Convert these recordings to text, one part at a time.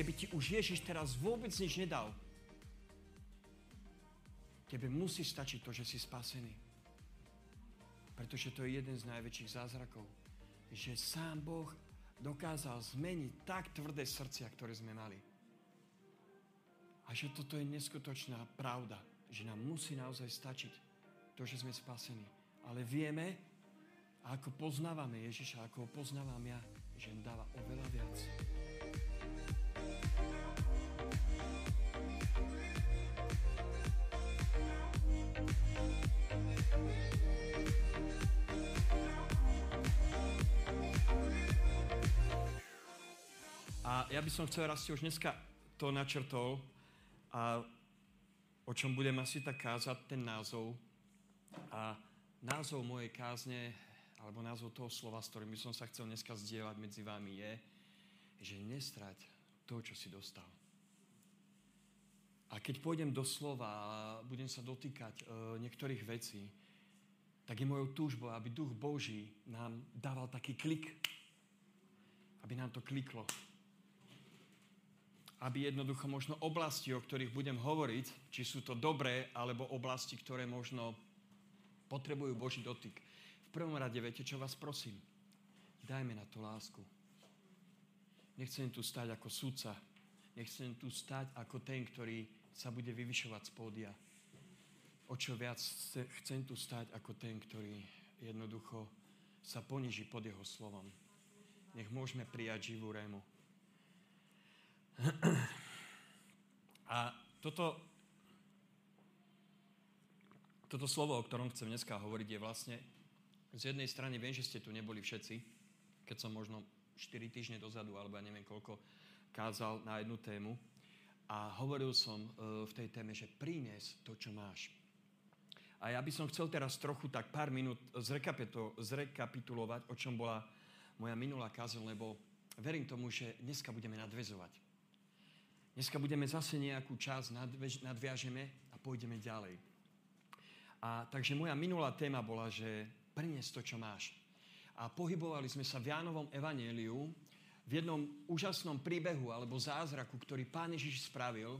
keby ti už Ježiš teraz vôbec nič nedal, tebe musí stačiť to, že si spasený. Pretože to je jeden z najväčších zázrakov, že sám Boh dokázal zmeniť tak tvrdé srdcia, ktoré sme mali. A že toto je neskutočná pravda, že nám musí naozaj stačiť to, že sme spasení. Ale vieme, ako poznávame Ježiša, ako ho poznávam ja, že nám dáva oveľa viac. A ja by som chcel, raz si už dneska to načrtol, a o čom budem asi tak kázať, ten názov. A názov mojej kázne, alebo názov toho slova, s ktorým by som sa chcel dneska zdieľať medzi vami, je, že nestrať to, čo si dostal. A keď pôjdem do slova a budem sa dotýkať niektorých vecí, tak je mojou túžbou, aby Duch Boží nám dával taký klik, aby nám to kliklo. Aby jednoducho možno oblasti, o ktorých budem hovoriť, či sú to dobré, alebo oblasti, ktoré možno potrebujú Boží dotyk. V prvom rade, viete, čo vás prosím? Dajme na to lásku. Nechcem tu stať ako sudca. Nechcem tu stať ako ten, ktorý sa bude vyvyšovať z pódia. O čo viac chcem tu stať ako ten, ktorý jednoducho sa poniží pod jeho slovom. Nech môžeme prijať živú rému. A toto slovo, o ktorom chcem dneska hovoriť, je vlastne z jednej strany, viem, že ste tu neboli všetci, keď som možno 4 týždne dozadu, alebo ja neviem koľko, kázal na jednu tému a hovoril som v tej téme, že prinies to, čo máš. A ja by som chcel teraz trochu tak pár minút zrekapitulovať, o čom bola moja minulá kázeň, lebo verím tomu, že dneska budeme nadväzovať. Dneska budeme zase nejakú časť, nadviažeme a pôjdeme ďalej. A takže moja minulá téma bola, že prinies to, čo máš. A pohybovali sme sa v Jánovom evaníliu, v jednom úžasnom príbehu alebo zázraku, ktorý Pán Ježiš spravil.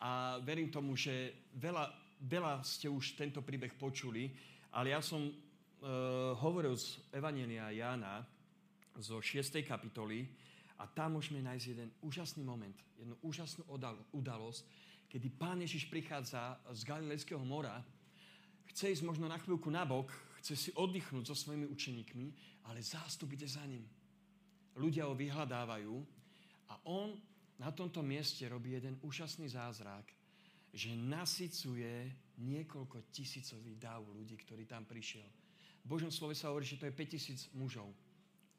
A verím tomu, že veľa ste už tento príbeh počuli, ale ja som hovoril z evanília Jána zo 6. kapitoly. A tam môžeme nájsť jeden úžasný moment, jednu úžasnú udalosť, kedy Pán Ježiš prichádza z Galilejského mora, chce ísť možno na chvíľku nabok, chce si oddychnúť so svojimi učeníkmi, ale zástup ide za ním. Ľudia ho vyhľadávajú a on na tomto mieste robí jeden úžasný zázrak, že nasycuje niekoľko tisícový dáv ľudí, ktorí tam prišiel. V Božom slove sa hovorí, že to je 5000 mužov,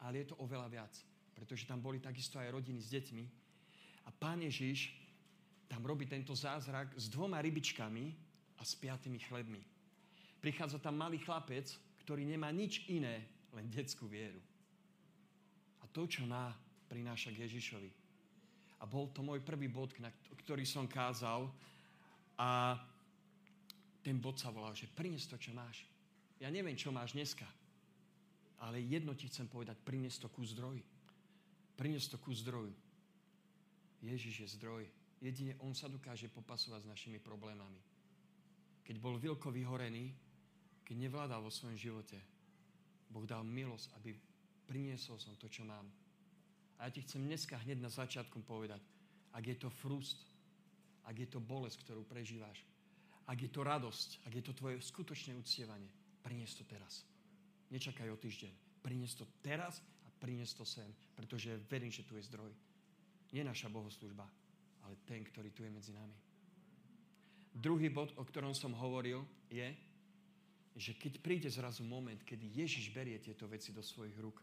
ale je to oveľa viac. Pretože tam boli takisto aj rodiny s deťmi. A Pán Ježiš tam robí tento zázrak s 2 rybičkami a s 5 chlebmi. Prichádza tam malý chlapec, ktorý nemá nič iné, len detskú vieru. A to, čo má, prináša k Ježišovi. A bol to môj prvý bod, ktorý som kázal. A ten bod sa volal, že prinies to, čo máš. Ja neviem, čo máš dneska, ale jedno ti chcem povedať, prinies to ku zdroji. Prinies to ku zdroju. Ježiš je zdroj. Jedine on sa dokáže popasovať s našimi problémami. Keď bol Vilko vyhorený, keď nevládal vo svojom živote, Boh dal milosť, aby priniesol som to, čo mám. A ja ti chcem dneska hneď na začiatku povedať, ak je to frust, ak je to bolesť, ktorú prežíváš, ak je to radosť, ak je to tvoje skutočné uctievanie, prinies to teraz. Nečakaj o týždeň. Prinies to teraz a prinies to sem, pretože verím, že tu je zdroj. Nie naša bohoslužba, ale ten, ktorý tu je medzi nami. Druhý bod, o ktorom som hovoril, je, že keď príde zrazu moment, kedy Ježiš berie tieto veci do svojich rúk,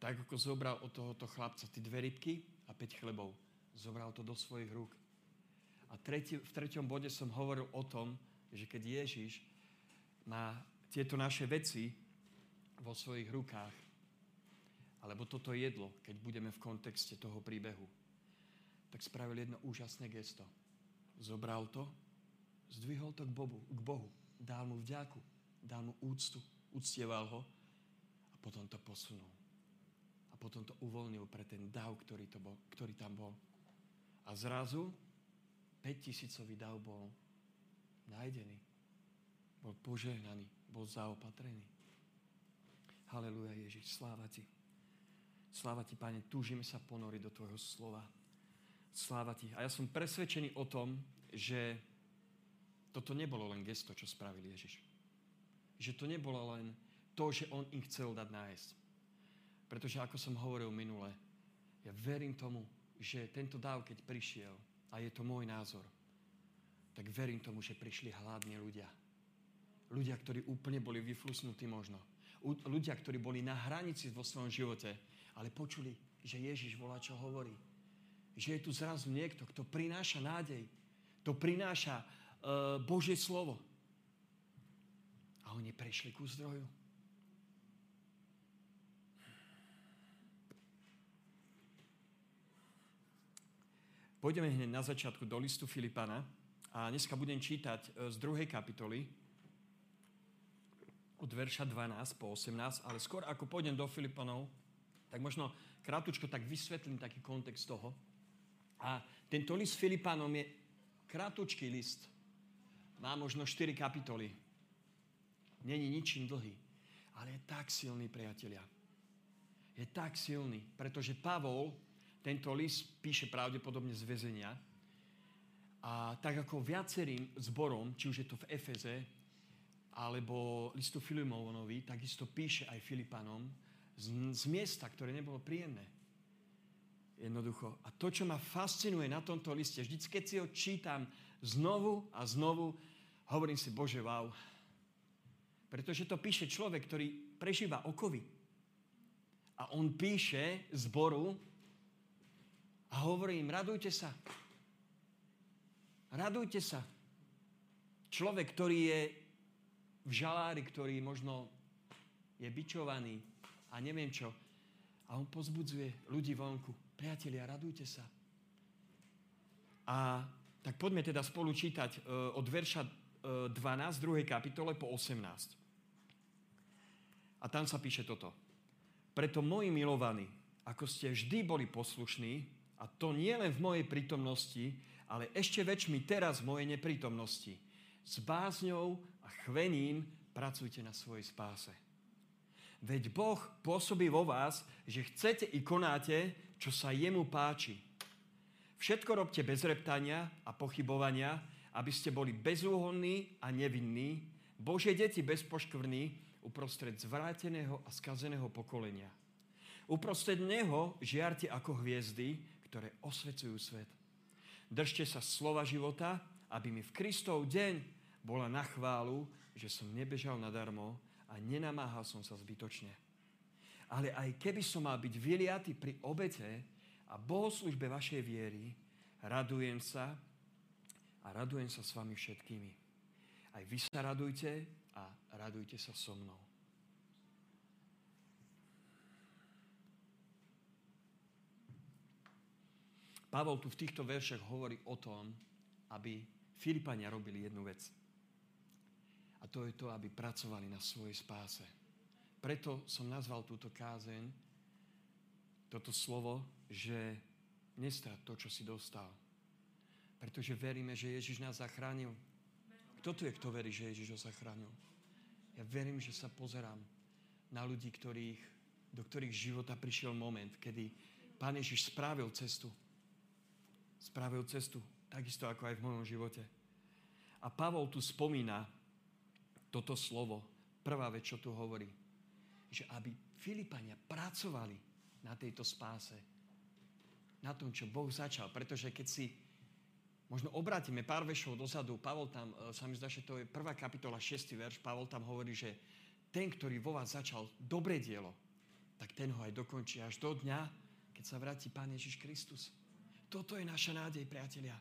tak ako zobral od tohoto chlapca tie 2 rybky a 5 chlebov, zobral to do svojich rúk. A v 3. bode som hovoril o tom, že keď Ježiš má tieto naše veci vo svojich rukách, alebo toto jedlo, keď budeme v kontexte toho príbehu, tak spravil jedno úžasné gesto. Zobral to, zdvihol to k Bohu, dal mu vďaku, dal mu úctu, uctieval ho a potom to posunul. A potom to uvoľnil pre ten dav, ktorý tam bol. A zrazu 5-tisícový dav bol nájdený. Bol požehnaný. Bol zaopatrený. Haleluja, Ježiš. Sláva ti. Sláva ti, Pane. Túžime sa ponoriť do tvojho slova. Sláva ti. A ja som presvedčený o tom, že toto nebolo len gesto, čo spravil Ježiš. Že to nebolo len to, že on im chcel dať nájsť. Pretože, ako som hovoril minule, ja verím tomu, že tento dáv, keď prišiel, a je to môj názor, tak verím tomu, že prišli hladní ľudia. Ľudia, ktorí úplne boli vyflusnutí možno. Ľudia, ktorí boli na hranici vo svojom živote, ale počuli, že Ježiš volá, čo hovorí. Že je tu zrazu niekto, kto prináša nádej, to prináša Božie slovo. A oni prešli ku zdroju. Pôjdeme hneď na začiatku do listu Filipána a dneska budem čítať z 2. kapitoly od verša 12 po 18, ale skôr ako pôjdem do Filipánov, tak možno krátko tak vysvetlím taký kontext toho. A tento list Filipánom je krátky list. Má možno 4 kapitoly. Není ničím dlhý, ale je tak silný, priatelia. Je tak silný, pretože Pavol tento list píše pravdepodobne z väzenia. A tak ako viacerým zborom, či už je to v Efeze, alebo listu Filemonovi, takisto píše aj Filipánom z miesta, ktoré nebolo príjemné. Jednoducho. A to, čo ma fascinuje na tomto liste, vždy, keď si ho čítam znovu a znovu, hovorím si, Bože, wow. Pretože to píše človek, ktorý prežíva okovy. A on píše zboru, a hovorí im, radujte sa. Radujte sa. Človek, ktorý je v žalári, ktorý možno je bičovaný a neviem čo. A on pozbudzuje ľudí vonku. Priatelia, radujte sa. A tak poďme teda spolu čítať od verša 12, 2. kapitole po 18. A tam sa píše toto. Preto, moji milovaní, ako ste vždy boli poslušní, a to nie len v mojej prítomnosti, ale ešte väčšmi teraz v mojej neprítomnosti. S bázňou a chvením pracujte na svojej spáse. Veď Boh pôsobí vo vás, že chcete i konáte, čo sa jemu páči. Všetko robte bez reptania a pochybovania, aby ste boli bezúhonní a nevinní, Božie deti bez poškvrny uprostred zvráteného a skazeného pokolenia. Uprostred neho žiarte ako hviezdy, ktoré osvecujú svet. Držte sa slova života, aby mi v Kristov deň bola na chválu, že som nebežal nadarmo a nenamáhal som sa zbytočne. Ale aj keby som mal byť vyliaty pri obete a bohoslužbe vašej viery, radujem sa a radujem sa s vami všetkými. Aj vy sa radujte a radujte sa so mnou. Pavol tu v týchto veršach hovorí o tom, aby Filipania robili jednu vec. A to je to, aby pracovali na svojej spáse. Preto som nazval túto kázeň, toto slovo, že nestrať to, čo si dostal. Pretože veríme, že Ježiš nás zachránil. Kto tu je, kto verí, že Ježiš ho zachránil? Ja verím, že sa pozerám na ľudí, do ktorých života prišiel moment, kedy Pán Ježiš spravil cestu, takisto ako aj v mojom živote. A Pavol tu spomína toto slovo, prvá vec, čo tu hovorí, že aby Filipania pracovali na tejto spáse, na tom, čo Boh začal, pretože keď si možno obrátime pár veršov dozadu, Pavol tam, sa mi zdá, že to je 1. kapitola 6. verš, Pavol tam hovorí, že ten, ktorý vo vás začal dobré dielo, tak ten ho aj dokončí až do dňa, keď sa vráti Pán Ježiš Kristus. Toto je naša nádej, priatelia.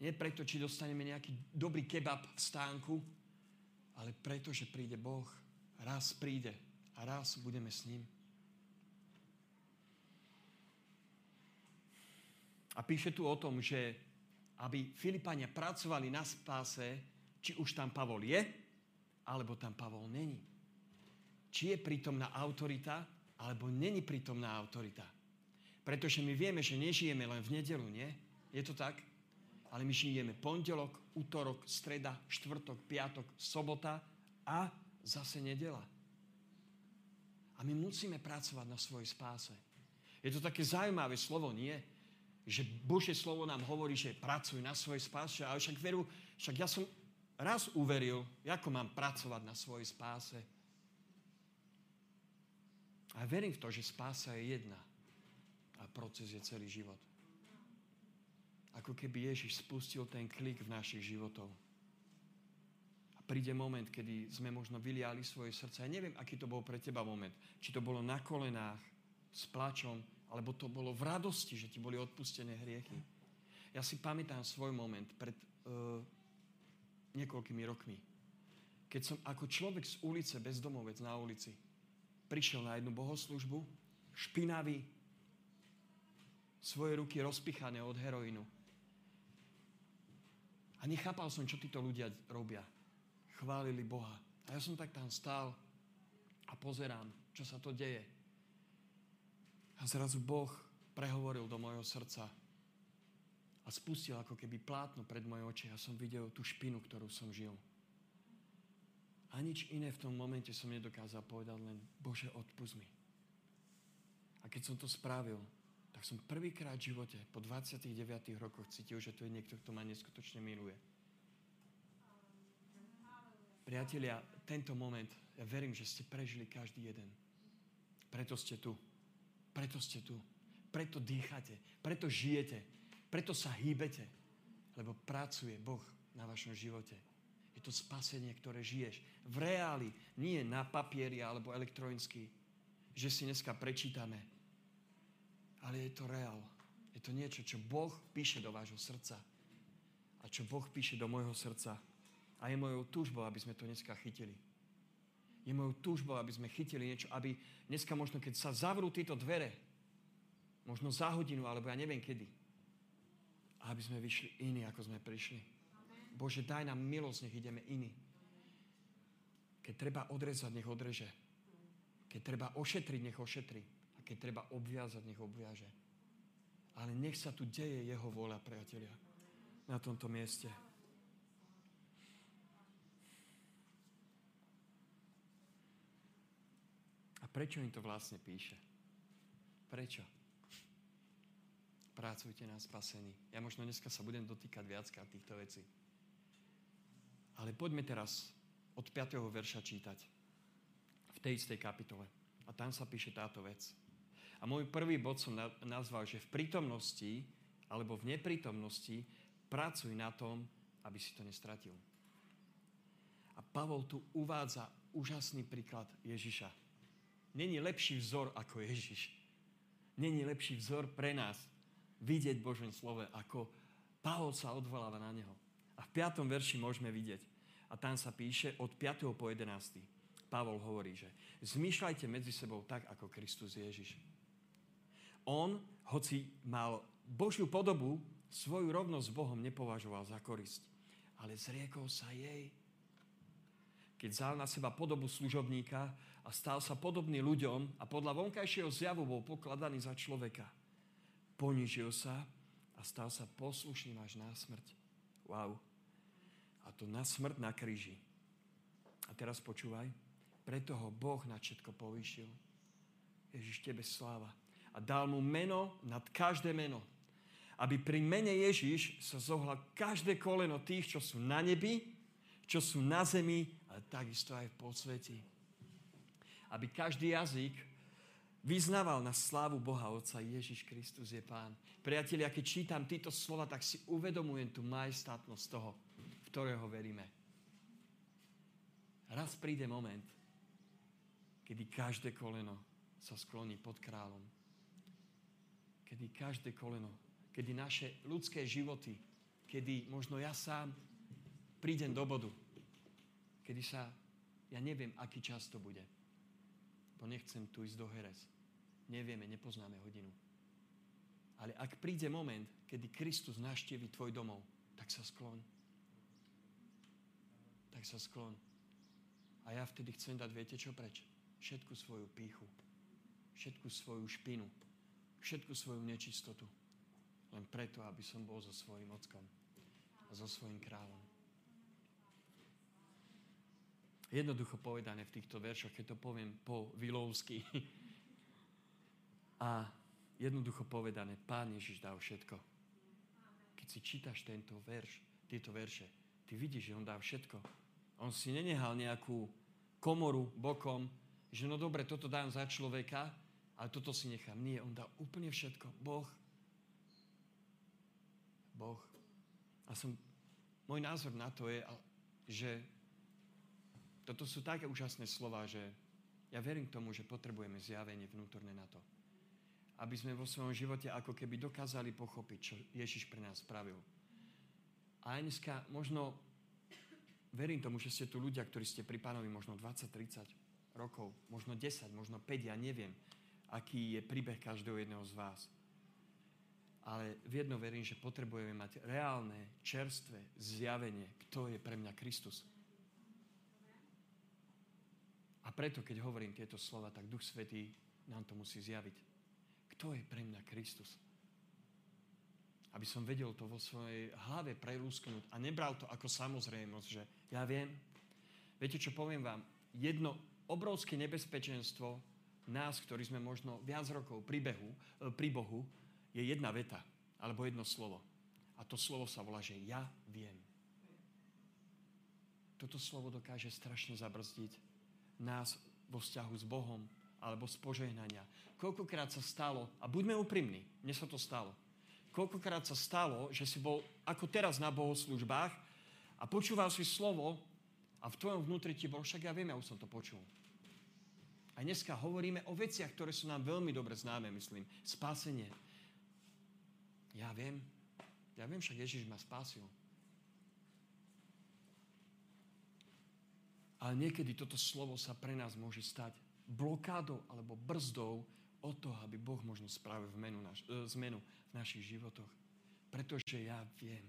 Nie preto, či dostaneme nejaký dobrý kebab v stánku, ale preto, že príde Boh. Raz príde a raz budeme s ním. A píše tu o tom, že aby Filipania pracovali na spáse, či už tam Pavol je, alebo tam Pavol není. Či je prítomná autorita, alebo není prítomná autorita. Pretože my vieme, že nežijeme len v nedeľu, nie? Je to tak? Ale my žijeme pondelok, utorok, streda, štvrtok, piatok, sobota a zase nedeľa. A my musíme pracovať na svojej spáse. Je to také zaujímavé slovo, nie? Že Božie slovo nám hovorí, že pracuj na svojej spáse. Ale však veru, však ja som raz uveril, ako mám pracovať na svojej spáse. A verím v to, že spása je jedna. A proces je celý život. Ako keby Ježiš spustil ten klik v našich životov. A príde moment, kedy sme možno vyliali svoje srdce. Ja neviem, aký to bol pre teba moment. Či to bolo na kolenách, s plačom, alebo to bolo v radosti, že ti boli odpustené hriechy. Ja si pamätám svoj moment pred niekoľkými rokmi. Keď som ako človek z ulice, bezdomovec na ulici, prišiel na jednu bohoslužbu, špinavý, svoje ruky rozpichané od heroínu. A nechápal som, čo títo ľudia robia. Chválili Boha. A ja som tak tam stál a pozerám, čo sa to deje. A zrazu Boh prehovoril do mojho srdca a spustil ako keby plátno pred moje oči a som videl tú špinu, ktorú som žil. A nič iné v tom momente som nedokázal povedať, len Bože, odpust mi. A keď som to spravil, tak som prvýkrát v živote po 29 rokoch cítil, že to je niekto, kto ma neskutočne miluje. Priatelia, tento moment, ja verím, že ste prežili každý jeden. Preto ste tu. Preto ste tu. Preto dýchate. Preto žijete. Preto sa hýbete. Lebo pracuje Boh na vašom živote. Je to spasenie, ktoré žiješ. V reáli, nie na papieri alebo elektronicky. Že si dneska prečítame. Ale je to reál. Je to niečo, čo Boh píše do vášho srdca. A čo Boh píše do môjho srdca. A je mojou túžbou, aby sme to dneska chytili. Je mojou túžbou, aby sme chytili niečo, aby dneska možno, keď sa zavrú tieto dvere, možno za hodinu, alebo ja neviem kedy, aby sme vyšli iní, ako sme prišli. Amen. Bože, daj nám milosť, nech ideme iní. Keď treba odrezať, nech odreže. Keď treba ošetriť, nech ošetri. Keď treba obviazať, nech obviaže. Ale nech sa tu deje jeho vôľa, priatelia, na tomto mieste. A prečo im to vlastne píše? Prečo? Pracujte na spasení. Ja možno dneska sa budem dotýkať viackrát týchto vecí. Ale poďme teraz od 5. verša čítať. V tej istej kapitole. A tam sa píše táto vec. A môj prvý bod som nazval, že v prítomnosti alebo v neprítomnosti pracuj na tom, aby si to nestratil. A Pavol tu uvádza úžasný príklad Ježiša. Není lepší vzor ako Ježiš. Není lepší vzor pre nás vidieť Božom slove, ako Pavol sa odvoláva na neho. A v 5. verši môžeme vidieť. A tam sa píše od 5. po 11. Pavol hovorí, že zmýšľajte medzi sebou tak, ako Kristus Ježiš. On, hoci mal Božiu podobu, svoju rovnosť s Bohom nepovažoval za korisť, ale zriekol sa jej. Keď vzal na seba podobu služobníka a stal sa podobný ľuďom a podľa vonkajšieho zjavu bol pokladaný za človeka, ponížil sa a stal sa poslušným až na smrť. Wow. A to na smrť na kríži. A teraz počúvaj. Preto ho Boh na všetko povýšil. Ježiš, tebe sláva. A dal mu meno nad každé meno. Aby pri mene Ježiš sa zohľa každé koleno tých, čo sú na nebi, čo sú na zemi, ale takisto aj v podsvetí. Aby každý jazyk vyznával na slávu Boha Otca. Ježiš Kristus je Pán. Priatelia, keď čítam títo slova, tak si uvedomujem tú majestátnosť toho, v ktorého veríme. Raz príde moment, kedy každé koleno sa skloní pod kráľom. Kedy každé koleno, kedy naše ľudské životy, kedy možno ja sám prídem do bodu, kedy sa, ja neviem, aký čas to bude, bo nechcem tu ísť do herez. Nevieme, nepoznáme hodinu. Ale ak príde moment, kedy Kristus navštívi tvoj domov, tak sa skloň. Tak sa skloň. A ja vtedy chcem dať, viete čo, preč? Všetku svoju pýchu, všetku svoju špinu, všetku svoju nečistotu. Len preto, aby som bol so svojím ockom a so svojím kráľom. Jednoducho povedané v týchto veršoch, keď to poviem po vilovsky. A jednoducho povedané, Pán Ježiš dal všetko. Keď si čítaš tieto verše, ty vidíš, že on dal všetko. On si nenehal nejakú komoru bokom, že no dobre, toto dám za človeka, ale toto si nechám. Nie, on dal úplne všetko. Boh. Môj názor na to je, že toto sú také úžasné slova, že ja verím k tomu, že potrebujeme zjavenie vnútorné na to. Aby sme vo svojom živote ako keby dokázali pochopiť, čo Ježiš pre nás spravil. A dneska možno, verím tomu, že ste tu ľudia, ktorí ste pri Pánovi možno 20-30 rokov, možno 10, možno 5, ja neviem, aký je príbeh každého jedného z vás. Ale v jedno verím, že potrebujeme mať reálne, čerstvé zjavenie, kto je pre mňa Kristus. A preto, keď hovorím tieto slova, tak Duch Svätý nám to musí zjaviť. Kto je pre mňa Kristus? Aby som vedel to vo svojej hlave prerúsknúť a nebral to ako samozrejmosť, že ja viem. Viete, čo poviem vám? Jedno obrovské nebezpečenstvo nás, ktorí sme možno viac rokov pri Bohu, je jedna veta, alebo jedno slovo. A to slovo sa volá, že ja viem. Toto slovo dokáže strašne zabrzdiť nás vo vzťahu s Bohom alebo z požehnania. Koľkokrát sa stalo, a buďme úprimní, mne sa to stalo, koľkokrát sa stalo, že si bol ako teraz na bohoslúžbách a počúval si slovo a v tvojom vnútri ti bol, však ja viem, ja už som to počul. A dneska hovoríme o veciach, ktoré sú nám veľmi dobre známe, myslím. Spásenie. Ja viem, však Ježiš ma spásil. Ale niekedy toto slovo sa pre nás môže stať blokádou alebo brzdou od toho, aby Boh možno spravil zmenu v našich životoch. Pretože ja viem.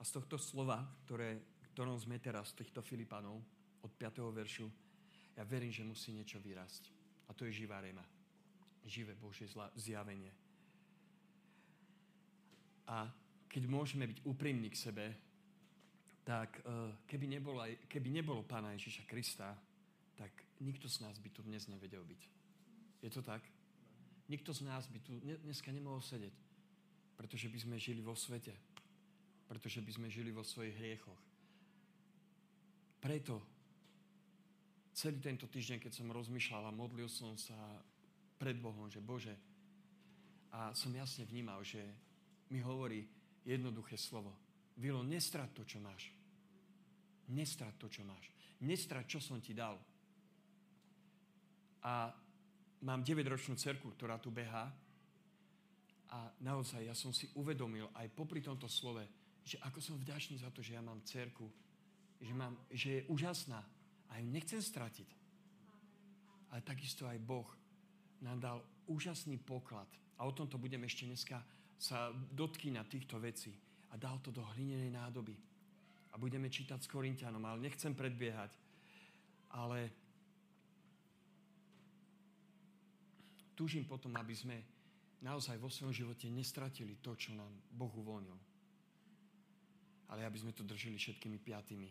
A z tohto slova, ktorom sme teraz, týchto Filipánov, od 5. veršu, ja verím, že musí niečo vyrásť. A to je živá rema. Živé Božie zjavenie. A keď môžeme byť úprimní k sebe, tak keby nebolo Pána Ježiša Krista, tak nikto z nás by tu dnes nevedel byť. Je to tak? Nikto z nás by tu dneska nemohol sedieť, pretože by sme žili vo svete. Pretože by sme žili vo svojich hriechoch. Preto celý tento týždeň, keď som rozmýšľal a modlil som sa pred Bohom, že Bože, a som jasne vnímal, že mi hovorí jednoduché slovo. Vilo, nestrať to, čo máš. Nestrať to, čo máš. Nestrať, čo som ti dal. A mám 9-ročnú dcerku, ktorá tu behá a naozaj ja som si uvedomil aj popri tomto slove, že ako som vďačný za to, že ja mám dcerku, že je úžasná. A ju nechcem stratiť. Ale takisto aj Boh nám dal úžasný poklad. A o tomto budeme ešte dneska sa dotkýnať týchto vecí. A dal to do hlinenej nádoby. A budeme čítať s Korinťanom, ale nechcem predbiehať. Ale túžim potom, aby sme naozaj vo svojom živote nestratili to, čo nám Boh uvoľnil. Ale aby sme to držali všetkými piatými.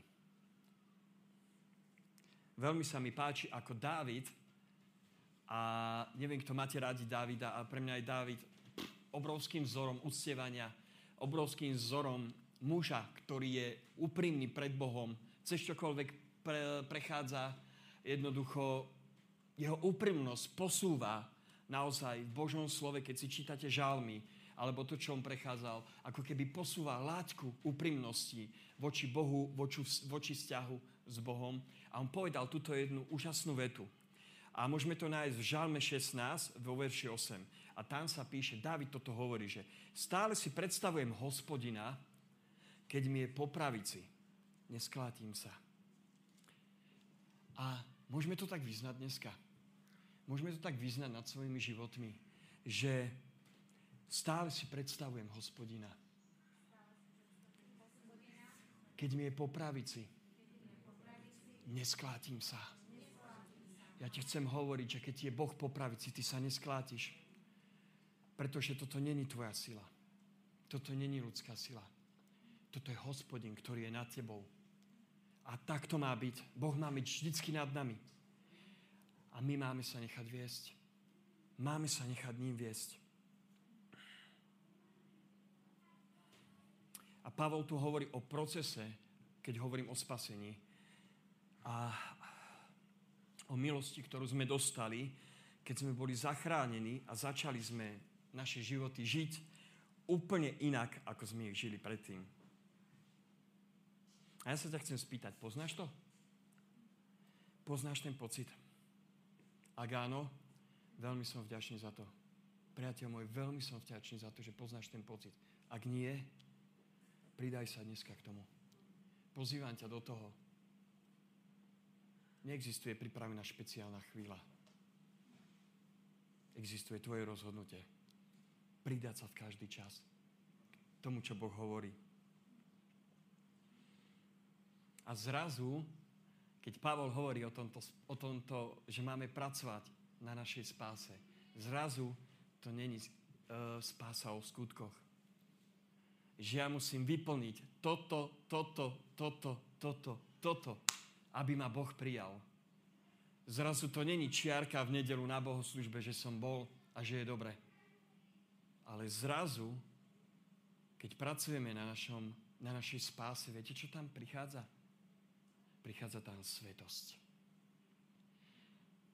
Veľmi sa mi páči, ako Dávid, a neviem, kto máte rádi Dávida, a pre mňa je Dávid obrovským vzorom uctievania, obrovským vzorom muža, ktorý je úprimný pred Bohom, cez čokoľvek prechádza, jednoducho jeho úprimnosť posúva naozaj v Božom slove, keď si čítate žalmy, alebo to, čo on prechádzal, ako keby posúva laťku úprimnosti voči Bohu, voči vzťahu s Bohom. A on povedal túto jednu úžasnú vetu. A môžeme to nájsť v Žalme 16, vo verši 8. A tam sa píše, Dávid toto hovorí, že stále si predstavujem Hospodina, keď mi je po pravici. Nesklátim sa. A môžeme to tak vyznať dneska. Môžeme to tak vyznať nad svojimi životmi, že stále si predstavujem Hospodina. Keď mi je po pravici, nesklátim sa. Ja ti chcem hovoriť, že keď je Boh po pravici, ty sa nesklátiš. Pretože toto není tvoja sila. Toto není ľudská sila. Toto je Hospodin, ktorý je nad tebou. A tak to má byť. Boh má byť vždycky nad nami. A my máme sa nechať viesť. Máme sa nechať ním viesť. A Pavol tu hovorí o procese, keď hovorím o spasení a o milosti, ktorú sme dostali, keď sme boli zachránení a začali sme naše životy žiť úplne inak, ako sme ich žili predtým. A ja sa ťa chcem spýtať, poznáš to? Poznáš ten pocit? Ak áno, veľmi som vďačný za to. Priateľ môj, veľmi som vďačný za to, že poznáš ten pocit. Ak nie, pridaj sa dneska k tomu. Pozývam ťa do toho. Neexistuje pripravená špeciálna chvíľa. Existuje tvoje rozhodnutie. Pridať sa v každý čas k tomu, čo Boh hovorí. A zrazu, keď Pavol hovorí o tomto, že máme pracovať na našej spáse, zrazu to není spása o skutkoch. Že ja musím vyplniť toto, aby ma Boh prijal. Zrazu to není čiarka v nedelu na bohoslužbe, že som bol a že je dobre. Ale zrazu, keď pracujeme na našej spáse, viete, čo tam prichádza? Prichádza tam svetosť.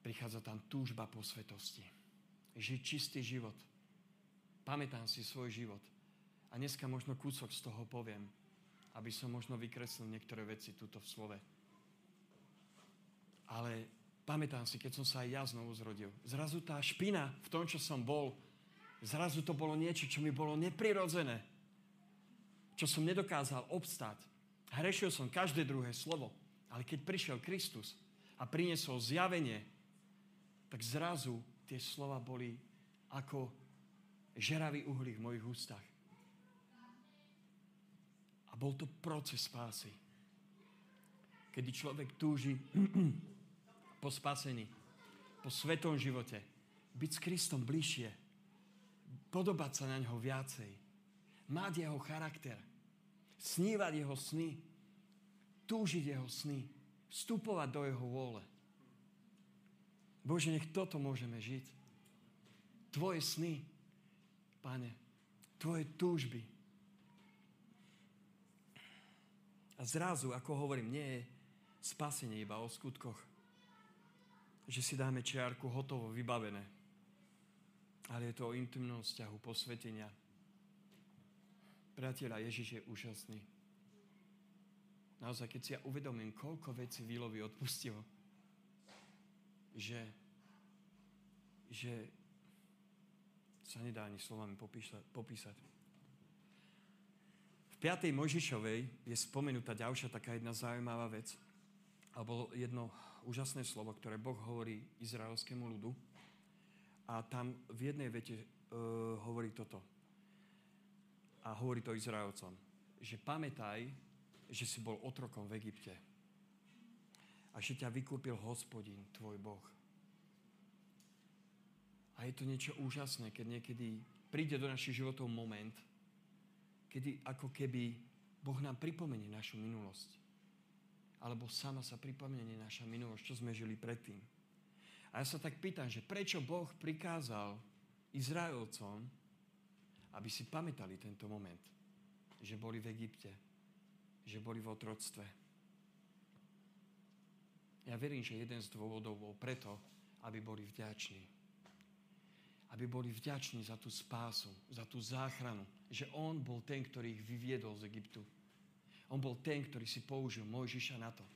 Prichádza tam túžba po svetosti. Žiť čistý život. Pamätám si svoj život. A dneska možno kúsok z toho poviem, aby som možno vykreslil niektoré veci tuto v slove. Ale pamätám si, keď som sa aj ja znovu zrodil. Zrazu tá špina v tom, čo som bol, zrazu to bolo niečo, čo mi bolo neprirodzené. Čo som nedokázal obstáť. Hrešil som každé druhé slovo. Ale keď prišiel Kristus a priniesol zjavenie, tak zrazu tie slova boli ako žeravý uhlík v mojich ústach. A bol to proces spásy. Kedy človek túži po spasení, po svetom živote, byť s Kristom bližšie, podobať sa na ňoho viacej, mať jeho charakter, snívať jeho sny, túžiť jeho sny, vstupovať do jeho vôle. Bože, nech toto môžeme žiť. Tvoje sny, Pane, tvoje túžby. A zrazu, ako hovorím, nie je spasenie iba o skutkoch. Že si dáme čiarku, hotovo, vybavené. Ale je to o intimnom vzťahu, posvetenia. Priateľa, Ježiš je úžasný. Naozaj, keď si ja uvedomím, koľko vecí Vilovi odpustil, že sa nedá ani slovami popísať. V 5. Mojžišovej je spomenutá ďalšia taká jedna zaujímavá vec. A bolo jedno úžasné slovo, ktoré Boh hovorí izraelskému ľudu. A tam v jednej vete hovorí toto. A hovorí to Izraelcom. Že pamätaj, že si bol otrokom v Egypte. A že ťa vykúpil Hospodin, tvoj Boh. A je to niečo úžasné, keď niekedy príde do našich životov moment, kedy ako keby Boh nám pripomenie našu minulosť. Alebo sama sa pripomenie naša minulosť, čo sme žili predtým. A ja sa tak pýtam, že prečo Boh prikázal Izraelcom, aby si pamätali tento moment, že boli v Egypte, že boli v otroctve. Ja verím, že jeden z dôvodov bol preto, aby boli vďační. Aby boli vďační za tú spásu, za tú záchranu, že on bol ten, ktorý ich vyviedol z Egyptu. On bol ten, ktorý si použil Mojžiša na to,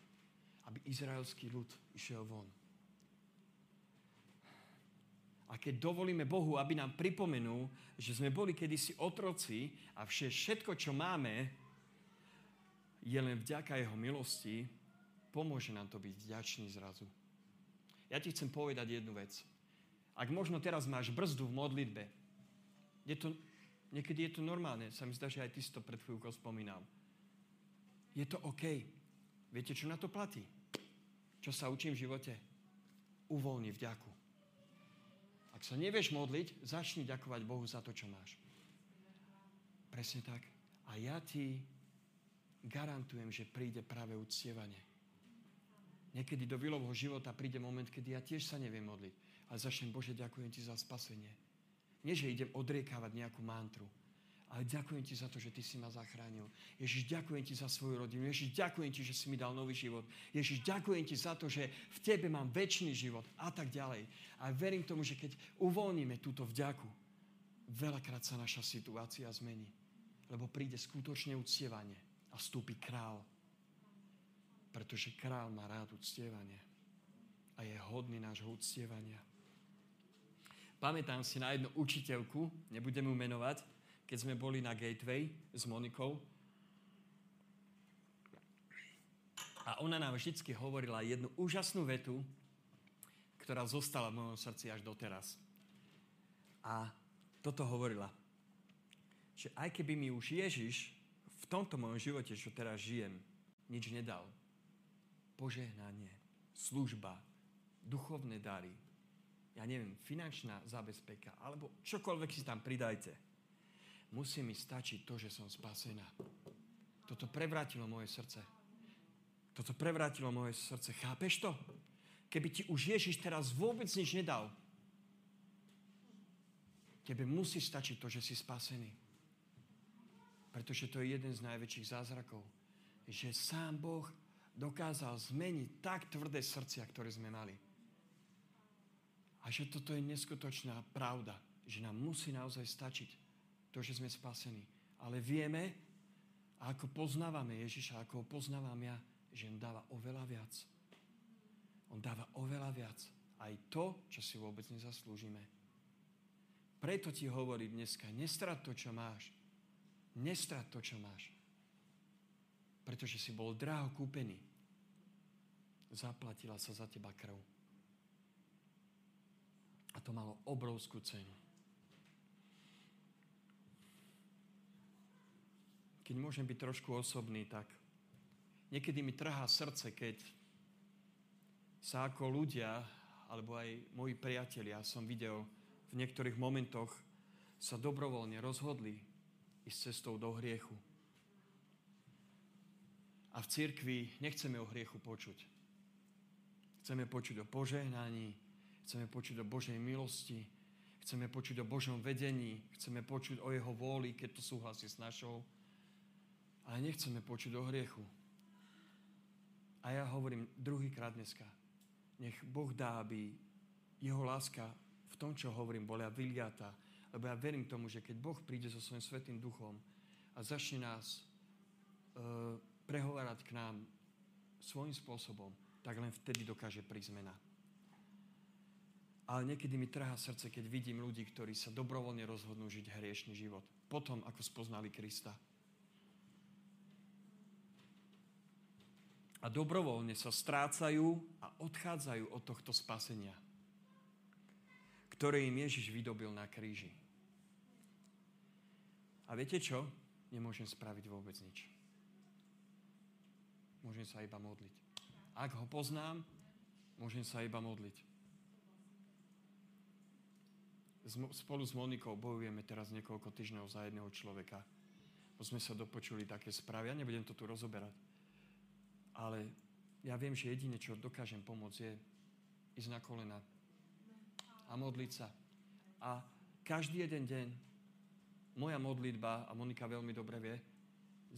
aby izraelský ľud išiel von. A keď dovolíme Bohu, aby nám pripomenul, že sme boli kedysi otroci a všetko, čo máme, je len vďaka jeho milosti, pomôže nám to byť vďačný zrazu. Ja ti chcem povedať jednu vec. Ak možno teraz máš brzdu v modlitbe, niekedy je to normálne, sa mi zdá, že aj ty si to pred chvíľkou spomínal. Je to OK. Viete, čo na to platí? Čo sa učím v živote? Uvoľni vďaku. Ak sa nevieš modliť, začni ďakovať Bohu za to, čo máš. Presne tak. A ja ti garantujem, že príde práve uctievanie. Niekedy do Vilovho života príde moment, kedy ja tiež sa neviem modliť. Ale začnem, Bože, ďakujem ti za spasenie. Nie, že idem odriekávať nejakú mantru. Ale ďakujem ti za to, že ty si ma zachránil. Ježiš, ďakujem ti za svoju rodinu. Ježiš, ďakujem ti, že si mi dal nový život. Ježiš, ďakujem ti za to, že v tebe mám večný život. A tak ďalej. A verím tomu, že keď uvoľníme túto vďaku, veľakrát sa naša situácia zmení. Lebo príde skutočne uctievanie a vstúpi král. Pretože král má rád uctievanie. A je hodný nášho uctievania. Pamätám si na jednu učiteľku, nebudem ju menovať, keď sme boli na Gateway s Monikou. A ona nám vždycky hovorila jednu úžasnú vetu, ktorá zostala v mojom srdci až doteraz. A toto hovorila, že aj keby mi už Ježiš v tomto mojom živote, čo teraz žijem, nič nedal. Požehnanie, služba, duchovné dary, ja neviem, finančná zabezpeka, alebo čokoľvek si tam pridajte. Musí mi stačiť to, že som spasená. Toto prevrátilo moje srdce. Toto prevrátilo moje srdce. Chápeš to? Keby ti už Ježiš teraz vôbec nič nedal, tebe musí stačiť to, že si spasený. Pretože to je jeden z najväčších zázrakov. Že sám Boh dokázal zmeniť tak tvrdé srdcia, ktoré sme mali. A že toto je neskutočná pravda. Že nám musí naozaj stačiť to, že sme spasení. Ale vieme, a ako poznávame Ježiša, ako ho poznávam ja, že on dáva oveľa viac. On dáva oveľa viac. Aj to, čo si vôbec nezaslúžime. Preto ti hovorím dneska, nestrať to, čo máš. Nestrať to, čo máš. Pretože si bol draho kúpený. Zaplatila sa za teba krv. A to malo obrovskú cenu. Keď môžem byť trošku osobný, tak niekedy mi trhá srdce, keď sa ako ľudia, alebo aj moji priatelia, som videl v niektorých momentoch, sa dobrovoľne rozhodli ísť cestou do hriechu. A v cirkvi nechceme o hriechu počuť. Chceme počuť o požehnaní, chceme počuť o Božej milosti, chceme počuť o Božom vedení, chceme počuť o jeho vôli, keď to súhlasí s našou. Ale nechceme počuť o hriechu. A ja hovorím druhýkrát dneska. Nech Boh dá, aby jeho láska v tom, čo hovorím, bola vyliatá. Lebo ja verím tomu, že keď Boh príde so svojím svätým duchom a začne nás prehovárať k nám svojím spôsobom, tak len vtedy dokáže prísť zmena. Ale niekedy mi trhá srdce, keď vidím ľudí, ktorí sa dobrovoľne rozhodnú žiť hriešny život. Potom, ako spoznali Krista. A dobrovoľne sa strácajú a odchádzajú od tohto spasenia, ktoré im Ježiš vydobil na kríži. A viete čo? Nemôžem spraviť vôbec nič. Môžem sa iba modliť. Ak ho poznám, môžem sa iba modliť. Spolu s Monikou bojujeme teraz niekoľko týždňov za jedného človeka. Bo sme sa dopočuli také správy. Ja nebudem to tu rozoberať. Ale ja viem, že jediné, čo dokážem pomôcť, je ísť na kolena a modliť sa. A každý jeden deň moja modlitba, a Monika veľmi dobre vie,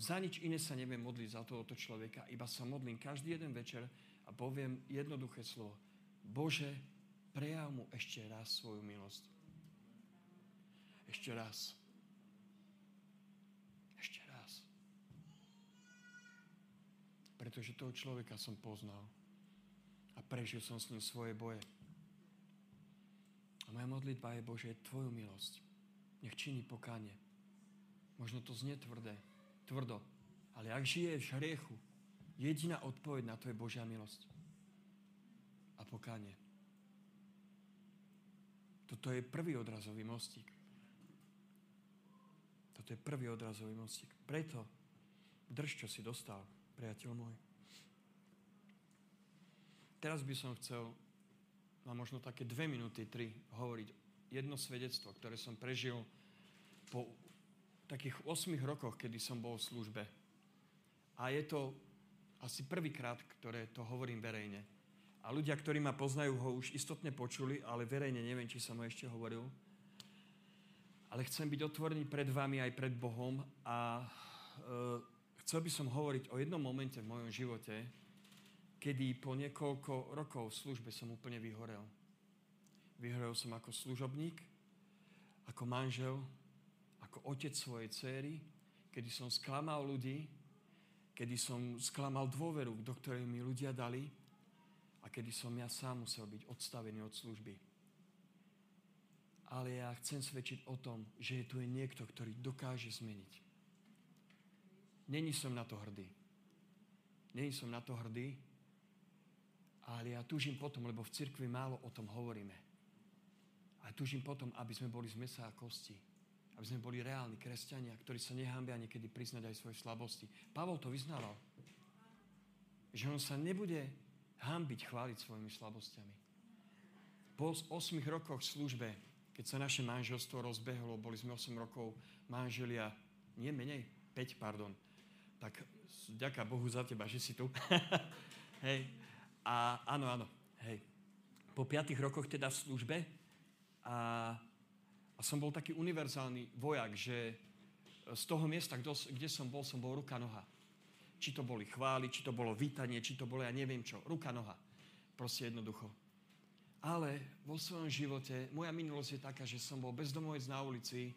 za nič iné sa neviem modliť za tohoto človeka, iba sa modlím každý jeden večer a poviem jednoduché slovo. Bože, prejav mu ešte raz svoju milosť. Ešte raz. Ešte raz. Pretože toho človeka som poznal a prežil som s ním svoje boje. A moja modlitba je, Bože, tvoju milosť. Nech činí pokánie. Možno to znie tvrdo, ale ak žiješ v hriechu, jediná odpoveď na to je Božia milosť a pokánie. Toto je prvý odrazový mostík. Preto drž, čo si dostal. priateľ môj. Teraz by som chcel na možno také 2 minúty, 3 hovoriť jedno svedectvo, ktoré som prežil po takých 8 rokoch, kedy som bol v službe. A je to asi prvýkrát, ktoré to hovorím verejne. A ľudia, ktorí ma poznajú, ho už istotne počuli, ale verejne neviem, či som ho ešte hovoril. Ale chcem byť otvorený pred vami aj pred Bohom a chcel by som hovoriť o jednom momente v mojom živote, kedy po niekoľko rokov v službe som úplne vyhorel. Vyhorel som ako služobník, ako manžel, ako otec svojej dcéry, kedy som sklamal ľudí, kedy som sklamal dôveru, do ktorej mi ľudia dali a kedy som ja sám musel byť odstavený od služby. Ale ja chcem svedčiť o tom, že tu je niekto, ktorý dokáže zmeniť. Není som na to hrdý. Ale ja túžim potom, lebo v cirkvi málo o tom hovoríme. A túžim potom, aby sme boli z mäsa a kosti. Aby sme boli reálni kresťania, ktorí sa nehanbia niekedy priznať aj svoje slabosti. Pavol to vyznával. Že on sa nebude hanbiť chváliť svojimi slabostiami. Po 8 rokoch v službe, keď sa naše manželstvo rozbehlo, boli sme 8 rokov manželia, nie menej, 5, pardon. Tak ďaká Bohu za teba, že si tu. Hej. A áno, hej. Po 5 rokoch teda v službe a som bol taký univerzálny vojak, že z toho miesta, kde som bol ruka, noha. Či to boli chvály, či to bolo vítanie, či to bolo ja neviem čo. Ruka, noha. Proste jednoducho. Ale vo svojom živote, moja minulosť je taká, že som bol bezdomovec na ulici.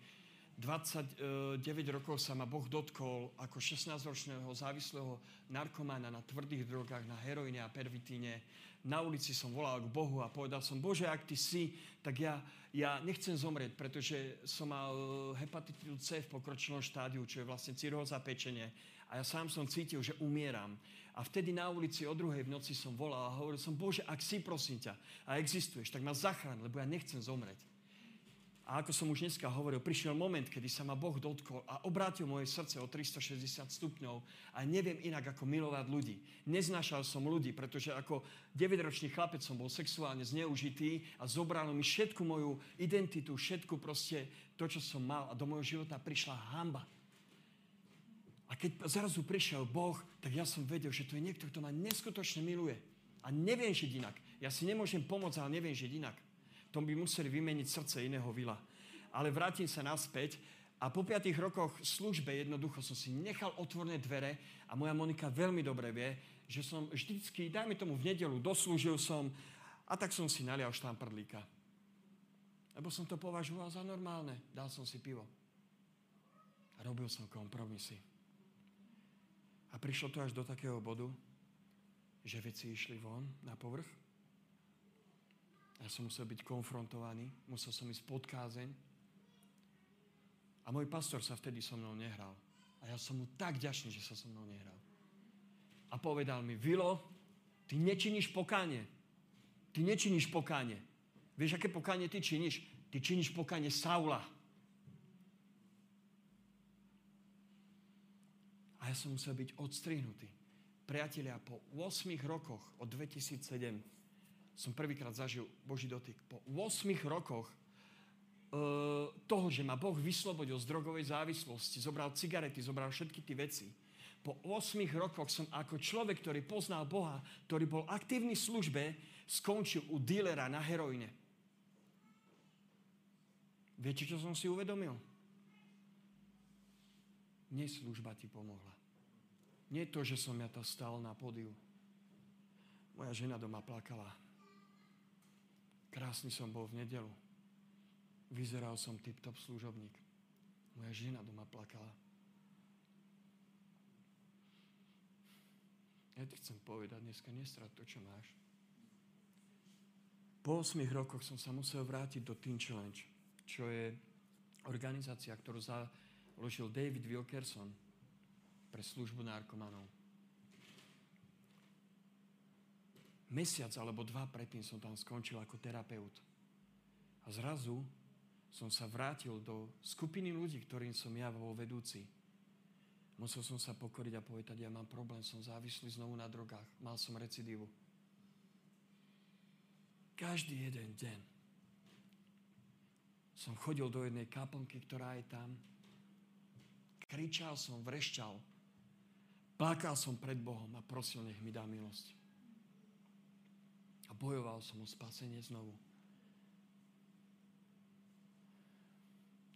29 rokov sa ma Boh dotkol ako 16-ročného závislého narkomána na tvrdých drogách, na heroine a pervitíne. Na ulici som volal k Bohu a povedal som, Bože, ak Ty si, tak ja nechcem zomrieť, pretože som mal hepatitidu C v pokročilom štádiu, čo je vlastne cirhóza pečene. A ja sám som cítil, že umieram. A vtedy na ulici o 2:00 v noci som volal a hovoril som, Bože, ak si, prosím ťa, a existuješ, tak ma zachráň, lebo ja nechcem zomrieť. A ako som už dneska hovoril, prišiel moment, kedy sa ma Boh dotkol a obrátil moje srdce o 360 stupňov a neviem inak, ako milovať ľudí. Neznášal som ľudí, pretože ako 9-ročný chlapec som bol sexuálne zneužitý a zobralo mi všetku moju identitu, všetku proste to, čo som mal a do môjho života prišla hanba. A keď zrazu prišiel Boh, tak ja som vedel, že to je niekto, kto ma neskutočne miluje a neviem žiť inak. Ja si nemôžem pomôcť, ale neviem žiť inak. Tom by museli vymeniť srdce iného vila. Ale vrátim sa naspäť a po 5 rokoch službe jednoducho som si nechal otvorené dvere a moja Monika veľmi dobre vie, že som vždycky, dajme tomu v nedelu, doslúžil som a tak som si nalial štamprlíka. Lebo som to považoval za normálne. Dal som si pivo. A robil som kompromisy. A prišlo to až do takého bodu, že veci išli von na povrch. Ja som musel byť konfrontovaný, musel som ísť pod kázeň. A môj pastor sa vtedy so mnou nehral. A ja som mu tak vďačný, že sa so mnou nehral. A povedal mi, Vilo, ty nečiníš pokánie. Ty nečiníš pokánie. Vieš, aké pokánie ty činíš? Ty činíš pokánie Saula. A ja som musel byť odstrihnutý. Priatelia, po 8 rokoch od 2007 som prvýkrát zažil Boží dotyk. Po 8 rokoch toho, že ma Boh vyslobodil z drogovej závislosti, zobral cigarety, zobral všetky tie veci. Po 8 rokoch som ako človek, ktorý poznal Boha, ktorý bol aktívny v službe, skončil u dílera na heroine. Viete, čo som si uvedomil? Nie služba ti pomohla. Nie to, že som ja tam stál na pódiu. Moja žena doma plakala. Krásny som bol v nedelu. Vyzeral som tip-top služobník. Moja žena doma plakala. Ja ti chcem povedať, dneska nestrať to, čo máš. Po 8 rokoch som sa musel vrátiť do Teen Challenge, čo je organizácia, ktorú založil David Wilkerson pre službu narkomanov. Mesiac alebo 2 predtým som tam skončil ako terapeut. A zrazu som sa vrátil do skupiny ľudí, ktorým som ja bol vedúci. A Musel som sa pokoriť a povedať, ja mám problém, som závislý znovu na drogách. Mal som recidívu. Každý jeden deň som chodil do jednej kaplnky, ktorá je tam. Kričal som, vrešťal. Plakal som pred Bohom a prosil, nech mi dá milosť. A bojoval som o spasenie znovu.